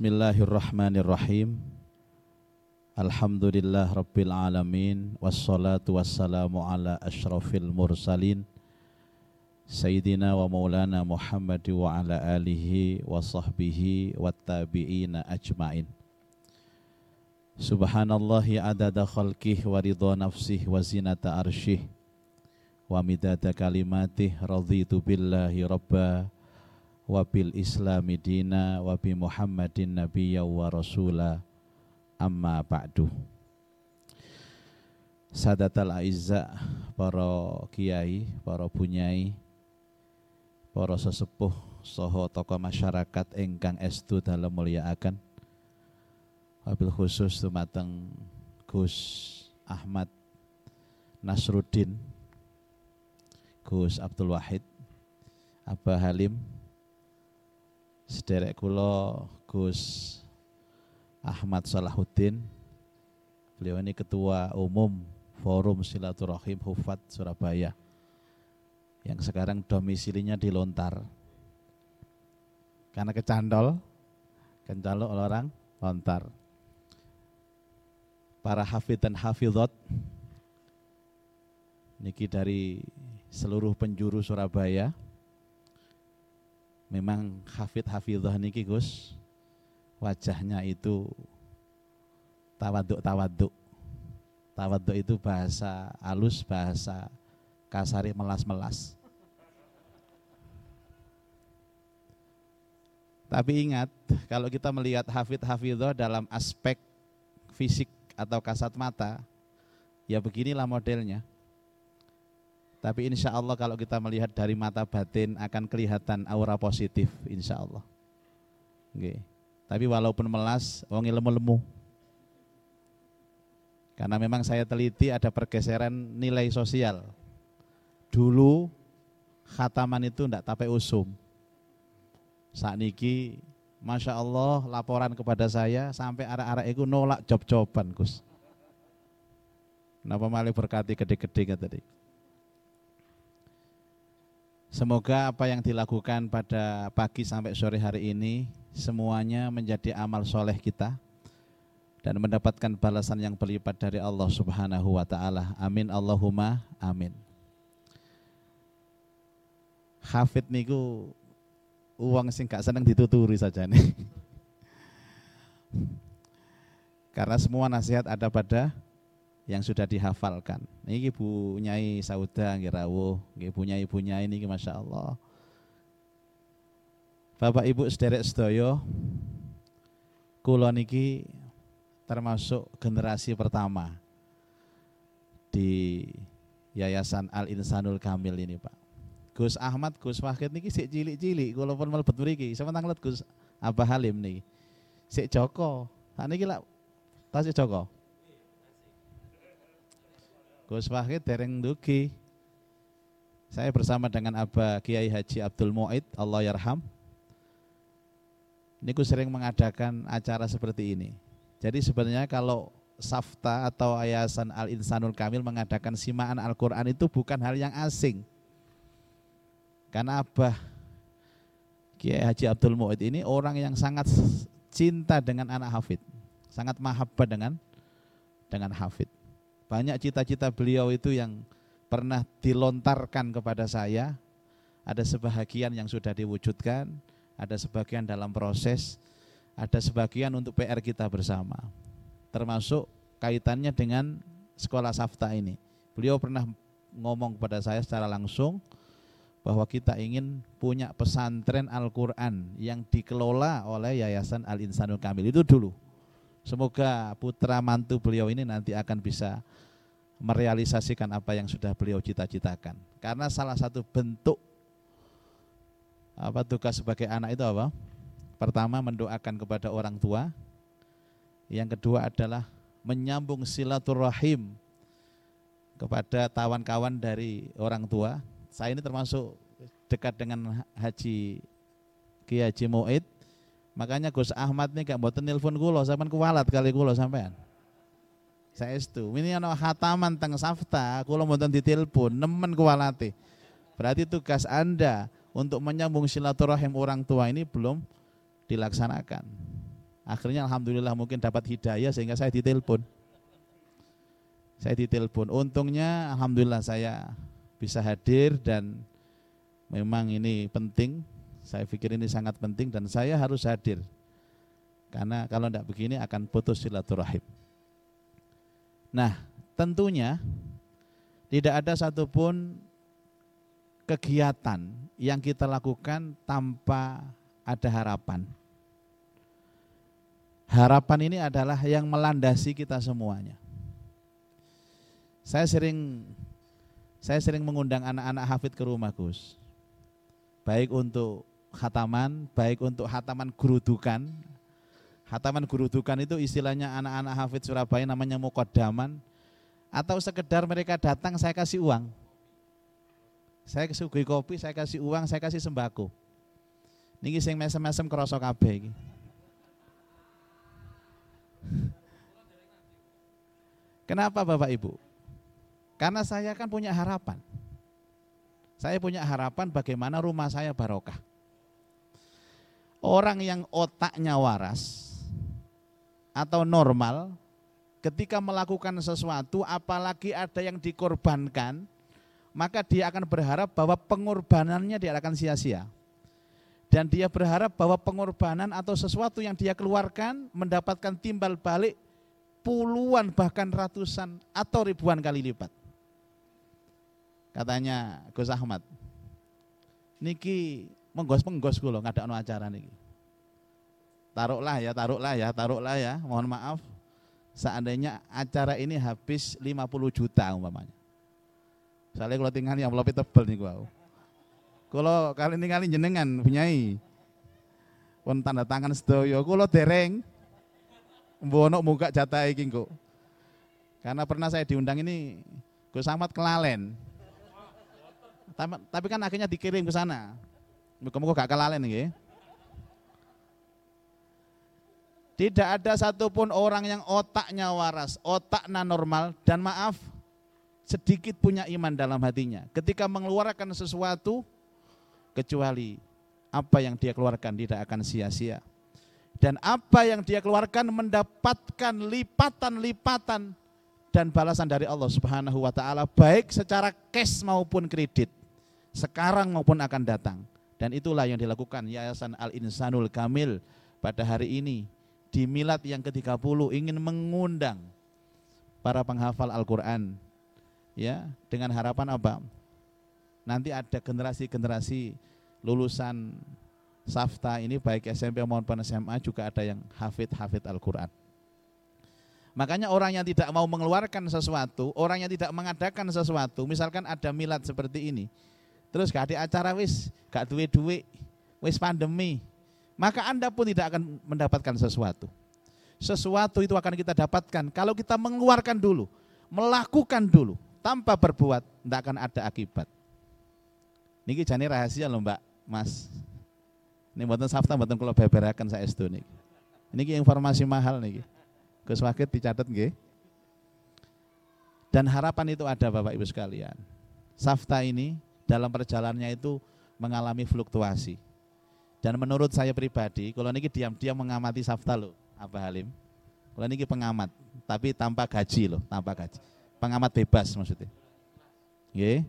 Bismillahirrahmanirrahim. Alhamdulillah Rabbil Alamin. Wassalatu wassalamu ala ashrafil mursalin Sayyidina wa maulana Muhammad wa ala alihi wa sahbihi wa tabi'ina ajma'in. Subhanallahi adada khalqih wa ridha nafsih wa zinata arshih wa midada kalimatih. Radhitu billahi rabba wabil islami dina wabi muhammadin nabiyya wa rasula amma ba'du. Sadatul aizza, para kiai, para bunyai, para sesepuh saha tokoh masyarakat ingkang estu dalem mulyakaken, wabil khusus dumateng Gus Ahmad Salahuddin, Gus Abdul Wahid, Abah Halim, sederek kula Gus Ahmad Salahuddin. Beliau ini ketua umum Forum Silaturahim Hufat Surabaya yang sekarang domisilinya di Lontar. Karena kecandol oleh orang Lontar. Para hafid dan hafidhot niki dari seluruh penjuru Surabaya. Memang hafid hafidhah niki Gus, wajahnya itu tawaduk. Tawaduk itu bahasa alus, bahasa kasari, melas-melas. Tapi ingat, kalau kita melihat hafid hafidhah dalam aspek fisik atau kasat mata, ya beginilah modelnya. Tapi insya Allah kalau kita melihat dari mata batin akan kelihatan aura positif, insya Allah. Okay. Tapi walaupun melas, wongi lemu-lemu. Karena memang saya teliti ada pergeseran nilai sosial. Dulu khataman itu ndak tape usum. Sakniki, masya Allah, laporan kepada saya sampai arah-arah itu nolak job-joban, Gus. Napa malih berkati gede-gede tadi. Semoga apa yang dilakukan pada pagi sampai sore hari ini semuanya menjadi amal soleh kita dan mendapatkan balasan yang berlipat dari Allah Subhanahu wa Ta'ala. Amin Allahumma amin. Hafid niku uang sing gak seneng dituturi saja nih. Karena semua nasihat ada pada yang sudah dihafalkan. Ini Bu Nyai Sauda nggih rawuh, nggih Bu Nyai Bunyai niki masyaallah. Bapak Ibu sederek sedaya, kula niki termasuk generasi pertama di Yayasan Al Insanul Kamil ini, Pak. Gus Ahmad, Gus Mahkir niki sik cilik-cilik, kula pun melebet mriki. Sementang let Gus Abah Halim niki sik Joko. Sakniki lak tasih Joko. Gus Mahkir dereng dugi. Saya bersama dengan Abah Kiai Haji Abdul Mu'id, Allah yarham. Niku sering mengadakan acara seperti ini. Jadi sebenarnya kalau Safta atau Yayasan Al Insanul Kamil mengadakan simaan Al-Quran itu bukan hal yang asing. Karena Abah Kiai Haji Abdul Mu'id ini orang yang sangat cinta dengan anak hafid, sangat mahabbah dengan hafid. Banyak cita-cita beliau itu yang pernah dilontarkan kepada saya. Ada sebahagian yang sudah diwujudkan, ada sebagian dalam proses, ada sebagian untuk PR kita bersama. Termasuk kaitannya dengan sekolah Safta ini. Beliau pernah ngomong kepada saya secara langsung bahwa kita ingin punya pesantren Al-Quran yang dikelola oleh Yayasan Al Insanul Kamil. Itu dulu. Semoga putra mantu beliau ini nanti akan bisa merealisasikan apa yang sudah beliau cita-citakan. Karena salah satu bentuk tugas sebagai anak itu apa? Pertama, mendoakan kepada orang tua. Yang kedua adalah menyambung silaturahim kepada kawan-kawan dari orang tua. Saya ini termasuk dekat dengan Haji Kiai Haji Mu'id. Makanya Gus Ahmad nih gak mboten nelpon kula, sampean kuwalat kali kula sampean. Saestu, ini ana khataman teng Safta, kula mboten ditelepon, nemen kuwalate. Berarti tugas Anda untuk menyambung silaturahim orang tua ini belum dilaksanakan. Akhirnya alhamdulillah mungkin dapat hidayah sehingga saya ditelepon. Untungnya alhamdulillah saya bisa hadir dan memang ini penting. Saya pikir ini sangat penting dan saya harus hadir. Karena kalau tidak begini akan putus silaturahim. Nah, tentunya tidak ada satupun kegiatan yang kita lakukan tanpa ada harapan. Harapan ini adalah yang melandasi kita semuanya. Saya sering mengundang anak-anak hafid ke rumah, Gus. Baik untuk khataman gurudukan. Khataman gurudukan itu istilahnya anak-anak hafid Surabaya namanya mukodaman. Atau sekedar mereka datang saya kasih uang. Saya sugih kopi, saya kasih uang, saya kasih sembako. Niki sing mesem-mesem krasa kabeh iki. Kenapa Bapak Ibu? Karena saya kan punya harapan. Saya punya harapan bagaimana rumah saya barokah. Orang yang otaknya waras atau normal ketika melakukan sesuatu, apalagi ada yang dikorbankan, maka dia akan berharap bahwa pengorbanannya dia akan sia-sia. Dan dia berharap bahwa pengorbanan atau sesuatu yang dia keluarkan mendapatkan timbal balik puluhan bahkan ratusan atau ribuan kali lipat. Katanya Gus Ahmad, niki menggos-penggos kula ngadakno acara niki. Taruhlah ya, mohon maaf. Seandainya acara ini habis 50 juta umpamanya. Misalnya kalau tinggal yang amplopnya tebel nih gua. Kalau kalian tinggal jenengan punyai pun tanda tangan sedaya kula dereng mbono muka jatah iki engko. Karena pernah saya diundang ini Gus Ahmad kelalen. Tapi kan akhirnya dikirim ke sana. Muga-muga gak kelalen nggih. Tidak ada satupun orang yang otaknya waras, otaknya normal, dan maaf, sedikit punya iman dalam hatinya. Ketika mengeluarkan sesuatu, kecuali apa yang dia keluarkan tidak akan sia-sia. Dan apa yang dia keluarkan mendapatkan lipatan-lipatan dan balasan dari Allah Subhanahu wa ta'ala, baik secara cash maupun kredit, sekarang maupun akan datang. Dan itulah yang dilakukan Yayasan Al Insanul Kamil pada hari ini. Di milad yang ke-30 ingin mengundang para penghafal Al-Quran, ya, dengan harapan apa? Nanti ada generasi-generasi lulusan Safta ini baik SMP maupun SMA juga ada yang hafid-hafid Al-Quran. Makanya orang yang tidak mau mengeluarkan sesuatu, orang yang tidak mengadakan sesuatu, misalkan ada milad seperti ini, terus gak ada acara wis, gak duwe-duwe, wis pandemi, maka Anda pun tidak akan mendapatkan sesuatu. Sesuatu itu akan kita dapatkan kalau kita mengeluarkan dulu, melakukan dulu, tanpa berbuat, tidak akan ada akibat. Niki jane rahasia lho Mbak, Mas. Ini mboten safta, mboten kula beberaken saestu niki. Niki informasi mahal niki. Gus Mahkir dicatat nggih. Dan harapan itu ada Bapak Ibu sekalian. Safta ini dalam perjalanannya itu mengalami fluktuasi. Dan menurut saya pribadi, kalau niki diam-diam mengamati safta loh, Abah Halim. Kalau niki pengamat, tapi tanpa gaji loh, tanpa gaji. Pengamat bebas maksudnya. Nggih.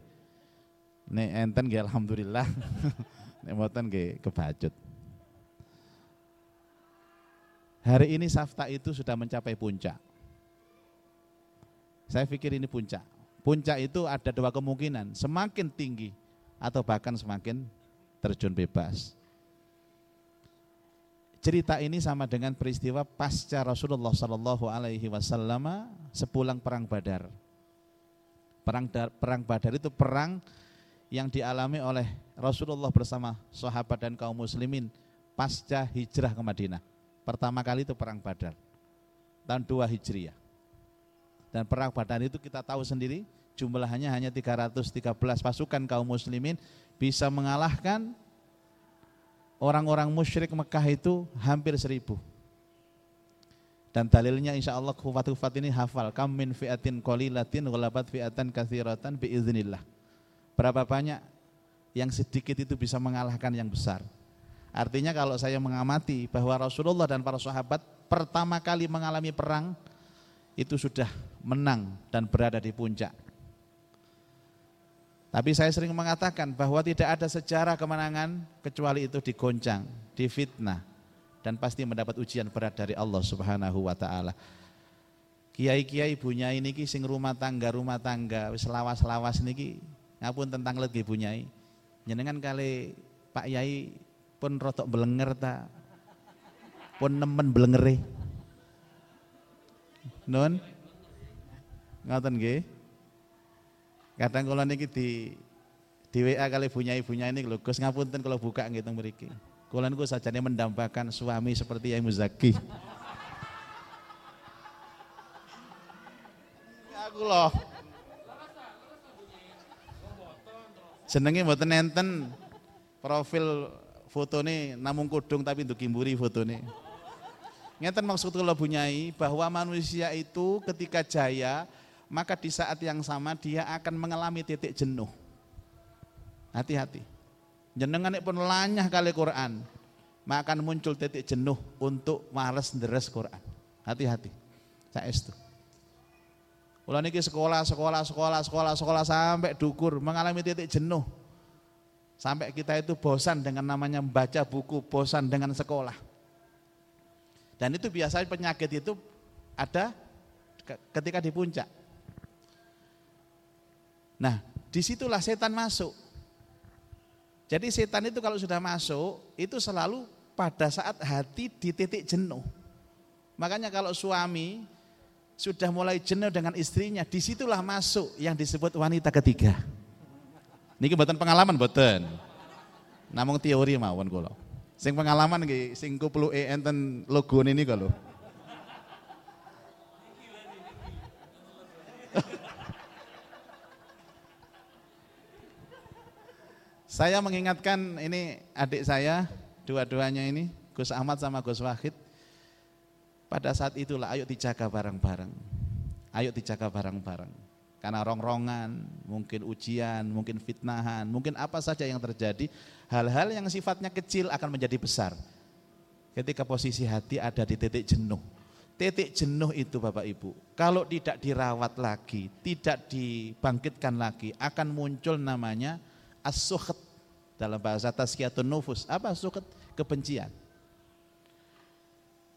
Nek enten nggih alhamdulillah. Nek mboten nggih kebacut. Hari ini safta itu sudah mencapai puncak. Saya pikir ini puncak. Puncak itu ada dua kemungkinan, semakin tinggi atau bahkan semakin terjun bebas. Cerita ini sama dengan peristiwa pasca Rasulullah SAW sepulang perang Badar. Perang Badar itu perang yang dialami oleh Rasulullah bersama sahabat dan kaum muslimin pasca hijrah ke Madinah. Pertama kali itu perang Badar, tahun 2 Hijriah. Dan perang Badar itu kita tahu sendiri jumlahnya hanya 313 pasukan kaum muslimin bisa mengalahkan orang-orang musyrik Mekah itu hampir 1,000. Dan dalilnya insya Allah khufat-khufat ini hafal. Kam min fi'atin qalilatin ghalabat fi'atan katsiratan biiznillah. Berapa banyak yang sedikit itu bisa mengalahkan yang besar. Artinya kalau saya mengamati bahwa Rasulullah dan para sahabat pertama kali mengalami perang itu sudah menang dan berada di puncak. Tapi saya sering mengatakan bahwa tidak ada sejarah kemenangan kecuali itu digoncang, difitnah, dan pasti mendapat ujian berat dari Allah Subhanahu wa taala. Kiai-kiai bunyai niki sing rumah tangga wis lawas-lawas niki ngapun tentang let nggih bunyai. Jenengan kali Pak Yai pun rotok belenger ta. Pun nemen belengere. Nun. Ngoten nggih. Kadang kalau niki di WA kali bunyai-bunyai ini, Gus ngapunten kalau buka ngitung mriki. Kula niku sajane mendambakan suami seperti Yai Muzaki. Aku loh. Jenenge mboten enten profil fotone namung kudung tapi nduki mburi fotone. Ngeten maksud kula bunyai bahwa manusia itu ketika jaya maka di saat yang sama dia akan mengalami titik jenuh. Hati-hati. Jenengan pun lanyah kali Quran, maka akan muncul titik jenuh untuk waras deres Quran. Hati-hati. Saestu. Kula niki sekolah sampai dukur mengalami titik jenuh. Sampai kita itu bosan dengan namanya membaca buku, bosan dengan sekolah. Dan itu biasanya penyakit itu ada ketika di puncak. Nah, disitulah setan masuk. Jadi setan itu kalau sudah masuk, itu selalu pada saat hati di titik jenuh. Makanya kalau suami sudah mulai jenuh dengan istrinya, disitulah masuk yang disebut wanita ketiga. Niki mboten pengalaman mboten. Namung teori mawon kula. Sing pengalaman nggih sing kupluke enten logone niku lho. Saya mengingatkan ini adik saya, dua-duanya ini, Gus Ahmad sama Gus Wahid. Pada saat itulah ayo dijaga bareng-bareng. Ayo dijaga bareng-bareng. Karena rongrongan, mungkin ujian, mungkin fitnahan, mungkin apa saja yang terjadi, hal-hal yang sifatnya kecil akan menjadi besar. Ketika posisi hati ada di titik jenuh. Titik jenuh itu Bapak Ibu, kalau tidak dirawat lagi, tidak dibangkitkan lagi, akan muncul namanya as-sukht, dalam bahasa tazkiyatun nufus. Apa as-sukht? Kebencian.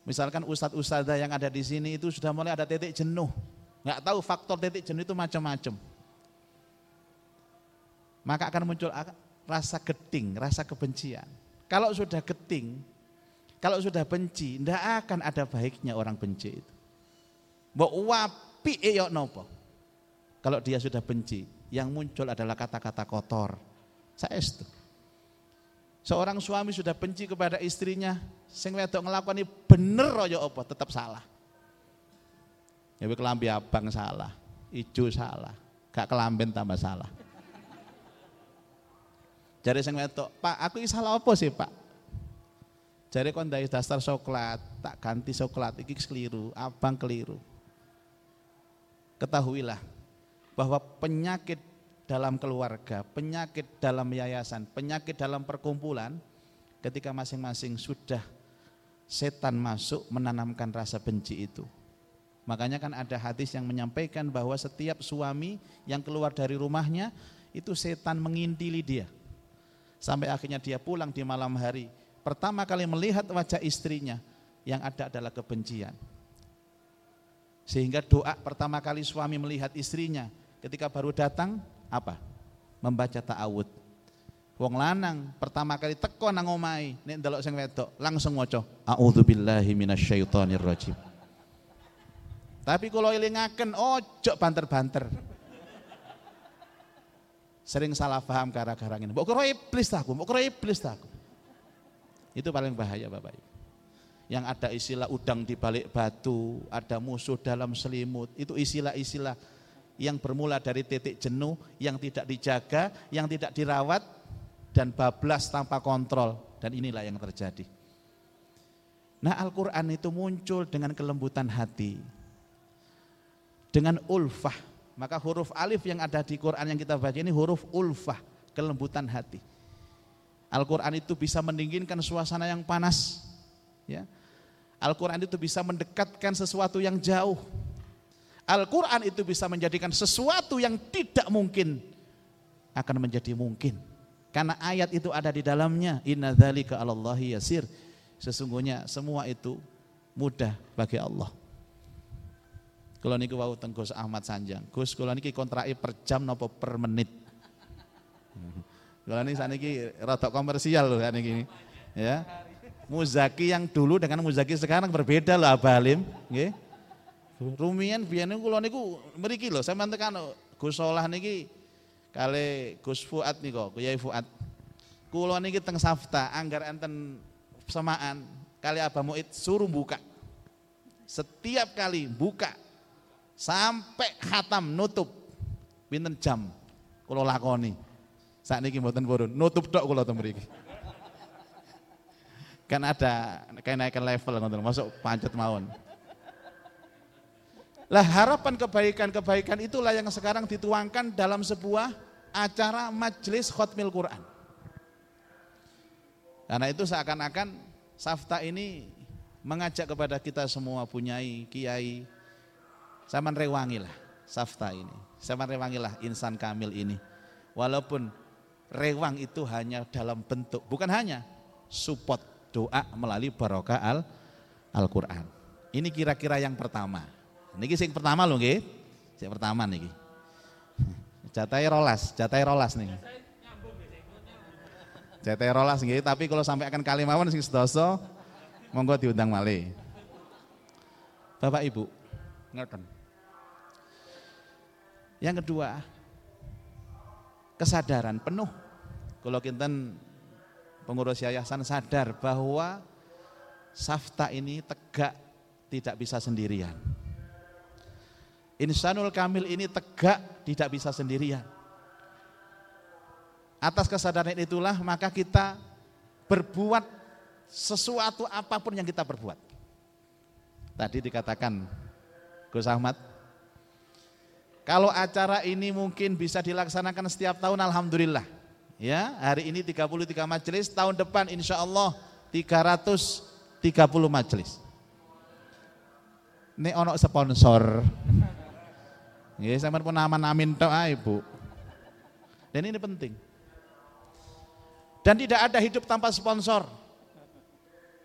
Misalkan ustadz-ustadzah yang ada di sini itu sudah mulai ada titik jenuh. Enggak tahu faktor titik jenuh itu macam-macam. Maka akan muncul rasa geting, rasa kebencian. Kalau sudah geting, kalau sudah benci, enggak akan ada baiknya orang benci itu. Mbok wapi yo nopo. Kalau dia sudah benci, yang muncul adalah kata-kata kotor. Saestu. Seorang suami sudah benci kepada istrinya, sing wedok nglakoni bener kaya apa tetap salah. Nyewe kelambi abang salah, ijo salah, gak kelamben tambah salah. Jare sing wedok, "Pak, aku iki salah apa sih, Pak?" Jare kon ndai dasar coklat, tak ganti coklat iki keliru, abang keliru. Ketahuilah bahwa penyakit dalam keluarga, penyakit dalam yayasan, penyakit dalam perkumpulan, ketika masing-masing sudah setan masuk menanamkan rasa benci itu. Makanya kan ada hadis yang menyampaikan bahwa setiap suami yang keluar dari rumahnya, itu setan mengintili dia. Sampai akhirnya dia pulang di malam hari, pertama kali melihat wajah istrinya, yang ada adalah kebencian. Sehingga doa pertama kali suami melihat istrinya, ketika baru datang, apa? Membaca ta'awud. Wong lanang pertama kali teko nang omahe, nek ndelok sing wedok, langsung maca a'udzubillahi minasyaitonirrajim. Tapi kula elingaken ojo banter-banter. Sering salah paham gara-gara ngene. Mbok kira iblis ta aku, mbok kira iblis ta aku. Itu paling bahaya Bapak Ibu. Yang ada istilah udang di balik batu, ada musuh dalam selimut, itu istilah-istilah yang bermula dari titik jenuh, yang tidak dijaga, yang tidak dirawat, dan bablas tanpa kontrol. Dan inilah yang terjadi. Nah, Al-Quran itu muncul dengan kelembutan hati, dengan ulfah. Maka huruf alif yang ada di Quran yang kita baca ini huruf ulfah, kelembutan hati. Al-Quran itu bisa mendinginkan suasana yang panas, ya. Al-Quran itu bisa mendekatkan sesuatu yang jauh. Al-Quran itu bisa menjadikan sesuatu yang tidak mungkin akan menjadi mungkin, karena ayat itu ada di dalamnya. Inna dzalika 'alallahi yasir, sesungguhnya semua itu mudah bagi Allah. Kula niku wau teng Gus Ahmad Sanjang, Gus kula niki kontrake per jam napa per menit? Kalau ini saniki rada komersial loh saniki, ya. Muzaki yang dulu dengan Muzaki sekarang berbeda loh Abah Halim, nggih. Rumiyen biyen kula niku mriki loh, sampean tekan Gus Solah niki kali Gus Fuad nika, Kyai Fuad. Kula niki teng Safta anggar enten semaan kali Abah Mu'id suruh buka. Setiap kali buka sampai khatam nutup pinten jam kula lakoni. Sakniki mboten purun, nutup tok kula teng mriki. Kan ada kenaikan level ngoten, masuk pancet mawon. Lah harapan kebaikan-kebaikan itulah yang sekarang dituangkan dalam sebuah acara majelis khatmil Quran. Karena itu seakan-akan Safta ini mengajak kepada kita semua punyai, kiai, sampean rewangilah Safta ini. Sampean rewangilah insan kamil ini. Walaupun rewang itu hanya dalam bentuk, bukan hanya support doa melalui barokah Al-Quran. Ini kira-kira yang pertama. Niki sing pertama lho nggih. Sing pertama niki. Jatahe rolas niki. Jatahe rolas nggih, tapi kalau sampai akan kali mawon sing sedasa monggo diundang malih. Bapak Ibu, ngoten. Yang kedua, kesadaran penuh. Kalau kinten pengurus yayasan sadar bahwa Safta ini tegak tidak bisa sendirian. Insanul Kamil ini tegak tidak bisa sendirian. Atas kesadaran itulah maka kita berbuat sesuatu apapun yang kita perbuat. Tadi dikatakan Gus Ahmad, kalau acara ini mungkin bisa dilaksanakan setiap tahun, alhamdulillah. Ya, hari ini 33 majelis, tahun depan insya Allah 330 majelis. Ini ono sponsor. Nggih, sampeyan pun amin tok ae, Bu. Dan ini penting. Dan tidak ada hidup tanpa sponsor.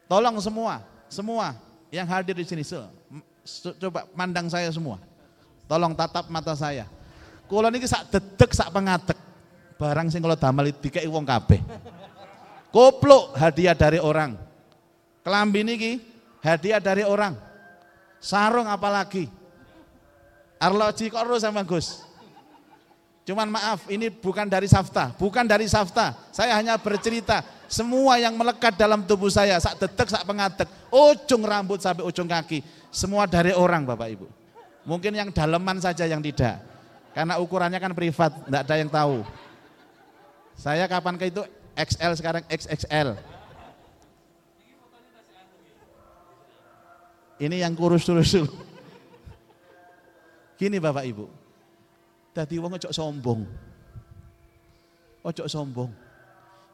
Tolong semua yang hadir di sini, coba pandang saya semua. Tolong tatap mata saya. Kula niki sak dedeg sak pengadeg. Barang sing kula damel dikeki wong kabeh. Kopluk hadiah dari orang. Kelambi niki hadiah dari orang. Sarung apalagi. Arloji kok terus sama Gus. Cuman maaf, ini bukan dari Safta, bukan dari Safta. Saya hanya bercerita semua yang melekat dalam tubuh saya, sak dedeg sak pengadeg, ujung rambut sampai ujung kaki, semua dari orang, Bapak Ibu. Mungkin yang daleman saja yang tidak, karena ukurannya kan privat, tidak ada yang tahu. Saya kapan ke itu XL, sekarang XXL. Ini yang kurus dulu. Gini Bapak Ibu, dadi wong ojok sombong.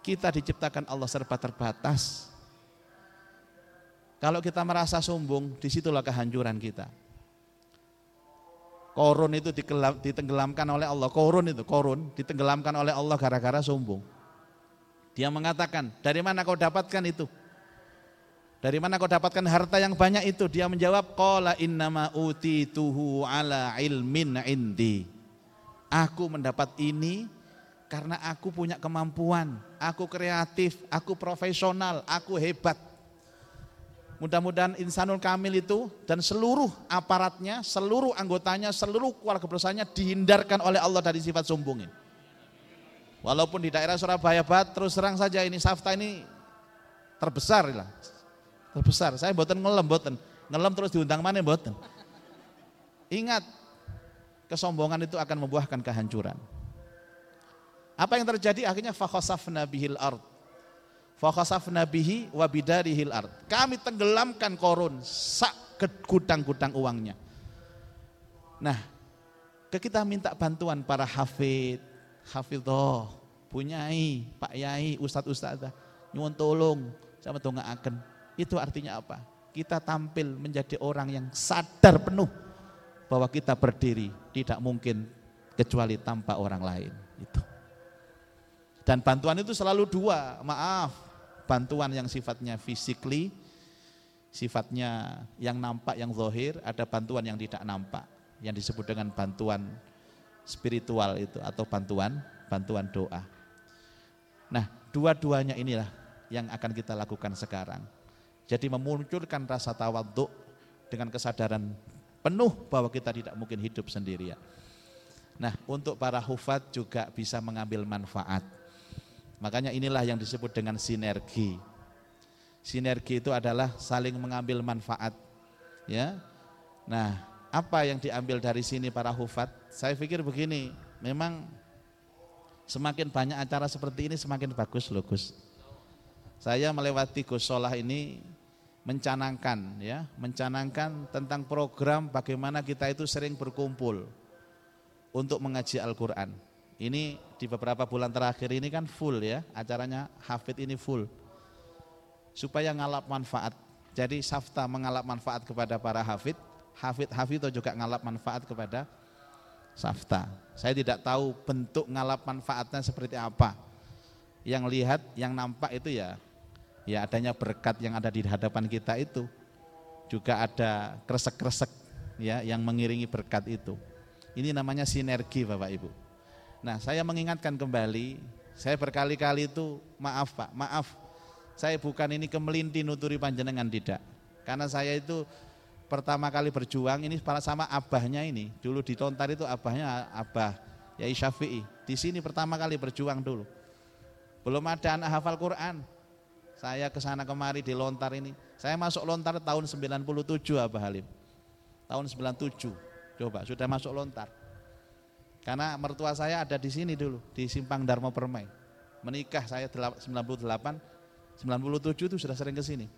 Kita diciptakan Allah serba terbatas. Kalau kita merasa sombong, disitulah kehancuran kita. Qarun itu ditenggelamkan oleh Allah. Qarun ditenggelamkan oleh Allah gara-gara sombong. Dia mengatakan, dari mana kau dapatkan itu? Dari mana kau dapatkan harta yang banyak itu? Dia menjawab, qala innama utituhu ala ilmin indi. Aku mendapat ini karena aku punya kemampuan, aku kreatif, aku profesional, aku hebat. Mudah-mudahan Insanul Kamil itu dan seluruh aparatnya, seluruh anggotanya, seluruh keluarga besarnya dihindarkan oleh Allah dari sifat sombong ini. Walaupun di daerah Surabaya Barat, terus terang saja ini Safta ini terbesar. Saya mboten ngelem terus diundang mana mboten. Ingat, kesombongan itu akan membuahkan kehancuran. Apa yang terjadi akhirnya fakhasafna bihil ardh. Fakhasafna bihi wa bidarihil ard. Kami tenggelamkan Qarun sak gudang-gudang uangnya. Nah, kita minta bantuan para hafidh, hafidhoh, punyai, Pak Yai, Ustadz-Ustadzah, nyuwun tolong, sama dongaaken. Itu artinya apa? Kita tampil menjadi orang yang sadar penuh bahwa kita berdiri tidak mungkin kecuali tanpa orang lain. Itu. Dan bantuan itu selalu dua, maaf, bantuan yang sifatnya physically, sifatnya yang nampak, yang zahir, ada bantuan yang tidak nampak, yang disebut dengan bantuan spiritual itu atau bantuan doa. Nah, dua-duanya inilah yang akan kita lakukan sekarang. Jadi memunculkan rasa tawadhu dengan kesadaran penuh bahwa kita tidak mungkin hidup sendirian. Nah, untuk para hufat juga bisa mengambil manfaat. Makanya inilah yang disebut dengan sinergi. Sinergi itu adalah saling mengambil manfaat, ya. Nah, apa yang diambil dari sini para hufat? Saya pikir begini, memang semakin banyak acara seperti ini semakin bagus loh Gus. Saya melewati Gus Solah ini mencanangkan, ya, mencanangkan tentang program bagaimana kita itu sering berkumpul untuk mengaji Al-Quran. Ini di beberapa bulan terakhir ini kan full ya, acaranya Hafid ini full. Supaya ngalap manfaat, jadi safta mengalap manfaat kepada para Hafid, Hafid-Hafid juga ngalap manfaat kepada safta. Saya tidak tahu bentuk ngalap manfaatnya seperti apa. Yang lihat, yang nampak itu ya adanya berkat yang ada di hadapan kita itu. Juga ada kresek-kresek ya yang mengiringi berkat itu. Ini namanya sinergi Bapak Ibu. Nah, saya mengingatkan kembali, saya berkali-kali itu maaf Pak, maaf. Saya bukan ini kemelinti nuturi panjenengan tidak. Karena saya itu pertama kali berjuang ini sama abahnya ini, dulu di Lontar itu abahnya Abah Yai Syafi'i, di sini pertama kali berjuang dulu belum ada anak hafal Quran, saya kesana kemari di Lontar ini, saya masuk Lontar tahun 97 Abah Halim, tahun 97 coba sudah masuk Lontar, karena mertua saya ada di sini dulu di Simpang Dharma Permai, menikah saya 98, 97 itu sudah sering ke sini.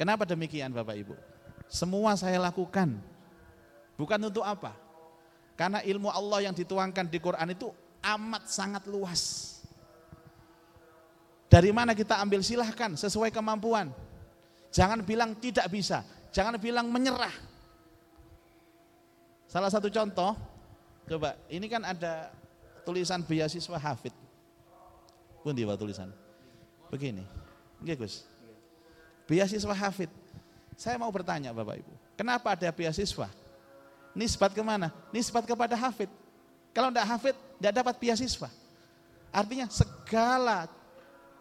Kenapa demikian Bapak Ibu? Semua saya lakukan. Bukan untuk apa? Karena ilmu Allah yang dituangkan di Quran itu amat sangat luas. Dari mana kita ambil silahkan sesuai kemampuan. Jangan bilang tidak bisa, jangan bilang menyerah. Salah satu contoh, coba ini kan ada tulisan beasiswa Hafid. Pundi Pak tulisan. Begini. Nggih Gus. Beasiswa Hafid. Saya mau bertanya Bapak Ibu, kenapa ada beasiswa? Nisbat kemana? Nisbat kepada Hafid. Kalau tidak Hafid, tidak dapat beasiswa. Artinya segala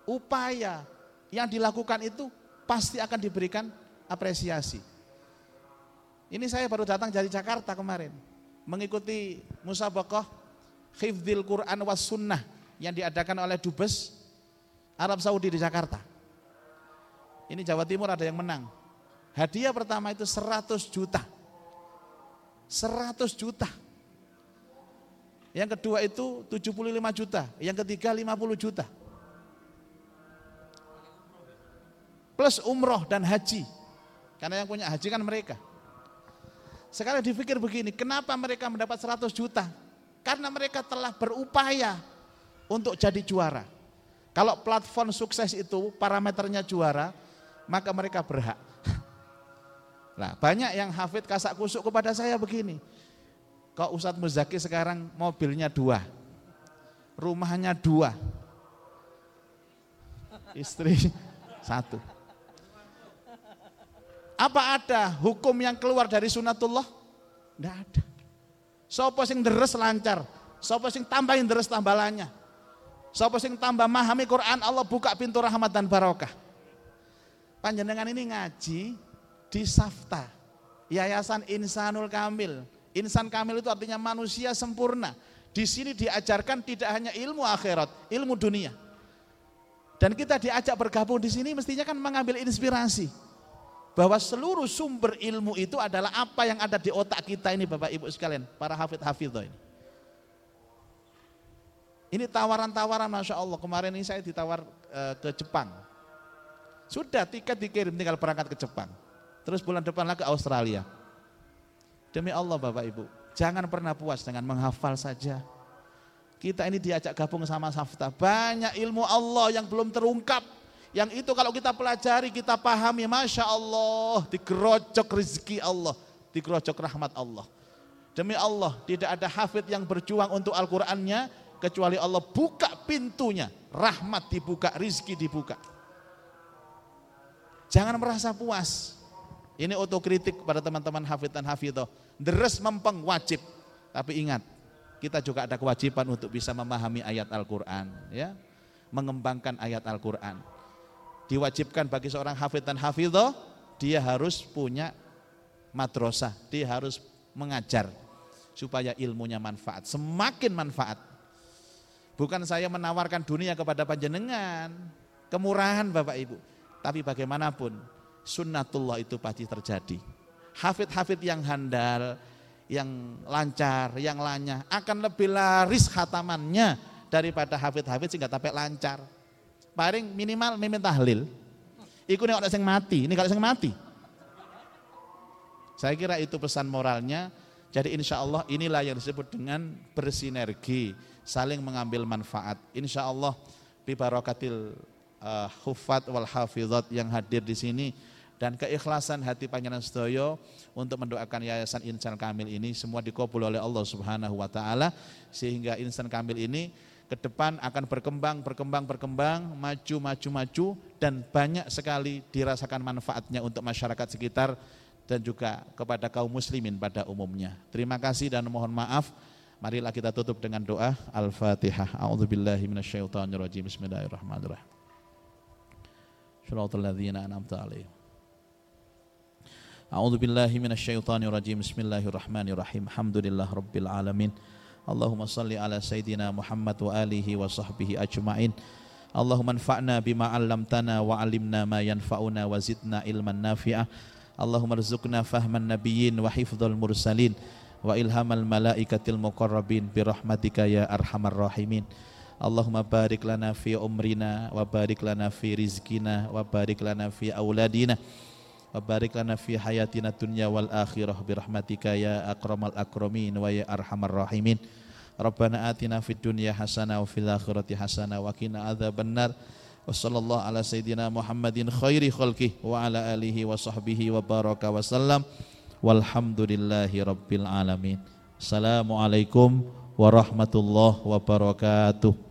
upaya yang dilakukan itu pasti akan diberikan apresiasi. Ini saya baru datang dari Jakarta kemarin, mengikuti Musabaqah Hifzil Quran was Sunnah yang diadakan oleh Dubes Arab Saudi di Jakarta. Ini Jawa Timur ada yang menang. Hadiah pertama itu 100 juta. 100 juta. Yang kedua itu 75 juta. Yang ketiga 50 juta. Plus umroh dan haji. Karena yang punya haji kan mereka. Sekarang dipikir begini, kenapa mereka mendapat 100 juta? Karena mereka telah berupaya untuk jadi juara. Kalau platform sukses itu parameternya juara, maka mereka berhak. Nah, banyak yang hafid kasak kusuk kepada saya begini. Kok Ustadz Muzaki sekarang mobilnya 2, rumahnya 2, istri 1. Apa ada hukum yang keluar dari sunatullah? Tidak ada. Sopo sing deres lancar, sopo sing tambahin deres tambalannya. Sopo sing tambah memahami Quran, Allah buka pintu rahmat dan barokah. Panjenengan ini ngaji di safta, Yayasan Insanul Kamil. Insan kamil itu artinya manusia sempurna. Di sini diajarkan tidak hanya ilmu akhirat, ilmu dunia. Dan kita diajak bergabung di sini mestinya kan mengambil inspirasi bahwa seluruh sumber ilmu itu adalah apa yang ada di otak kita ini Bapak Ibu sekalian, para hafid-hafidhoh ini. Ini tawaran-tawaran Masya Allah, kemarin ini saya ditawar ke Jepang. Sudah tiket dikirim, tinggal berangkat ke Jepang. Terus bulan depan lagi ke Australia. Demi Allah Bapak Ibu, jangan pernah puas dengan menghafal saja. Kita ini diajak gabung sama Saftah. Banyak ilmu Allah yang belum terungkap. Yang itu kalau kita pelajari, kita pahami, Masya Allah, digerocok rezeki Allah, digerocok rahmat Allah. Demi Allah, tidak ada hafid yang berjuang untuk Al-Qur'annya, kecuali Allah buka pintunya, rahmat dibuka, rizki dibuka. Jangan merasa puas. Ini otokritik kepada teman-teman hafid dan hafidah. Deres mempeng wajib. Tapi ingat, kita juga ada kewajiban untuk bisa memahami ayat Al-Qur'an, ya, mengembangkan ayat Al-Qur'an. Diwajibkan bagi seorang hafidh dan hafidhah, dia harus punya madrasah, dia harus mengajar supaya ilmunya manfaat, semakin manfaat. Bukan saya menawarkan dunia kepada panjenengan, kemurahan Bapak Ibu, tapi bagaimanapun sunnatullah itu pasti terjadi. Hafidh-hafidh yang handal, yang lancar, yang lanyah akan lebih laris khatamannya daripada hafidh-hafidh sehingga sampai lancar. Paling minimal mimin tahlil. Iku nek ana sing mati, ini kalau sing mati. Saya kira itu pesan moralnya. Jadi insya Allah inilah yang disebut dengan bersinergi, saling mengambil manfaat. Insya Allah bi barakatil hufat wal hafizat yang hadir di sini dan keikhlasan hati panjenengan sedaya untuk mendoakan Yayasan Insan Kamil ini semua dikabul oleh Allah Subhanahu wa taala sehingga Insan Kamil ini ke depan akan berkembang, maju, dan banyak sekali dirasakan manfaatnya untuk masyarakat sekitar dan juga kepada kaum muslimin pada umumnya. Terima kasih dan mohon maaf. Marilah kita tutup dengan doa Al-Fatihah. A'udzubillahi minasyaitonirrajim. Bismillahirrahmanirrahim. Shiratal ladzina an'amta 'alaihim. A'udzubillahi minasyaitonirrajim. Bismillahirrahmanirrahim. Alhamdulillahirabbil alamin. Allahumma salli ala Sayyidina Muhammad wa alihi wa sahbihi ajma'in. Allahumma anfa'na bima 'allamtana wa 'allimna ma yanfa'una wa zidna ilman nafi'ah. Allahumma rzuqna fahman nabiyyin wa hifdzal mursalin wa ilhamal malaikatil muqarrabin bi rahmatika ya arhamar rahimin. Allahumma barik lana fi umrina wa barik lana fi rizqina wa barik lana fi auladina wa barik lana fi hayatina dunya wal akhirah bi rahmatika ya akramal akramin wa ya arhamar rahimin. Rabbana atina fid dunya hasanah wa fil akhirati hasanah wa qina adzabannar. Wa sallallahu ala sayidina Muhammadin khairi khalqihi wa ala alihi wa sahbihi wa baraka wa sallam. Walhamdulillahi rabbil alamin. Assalamualaikum warahmatullahi wabarakatuh.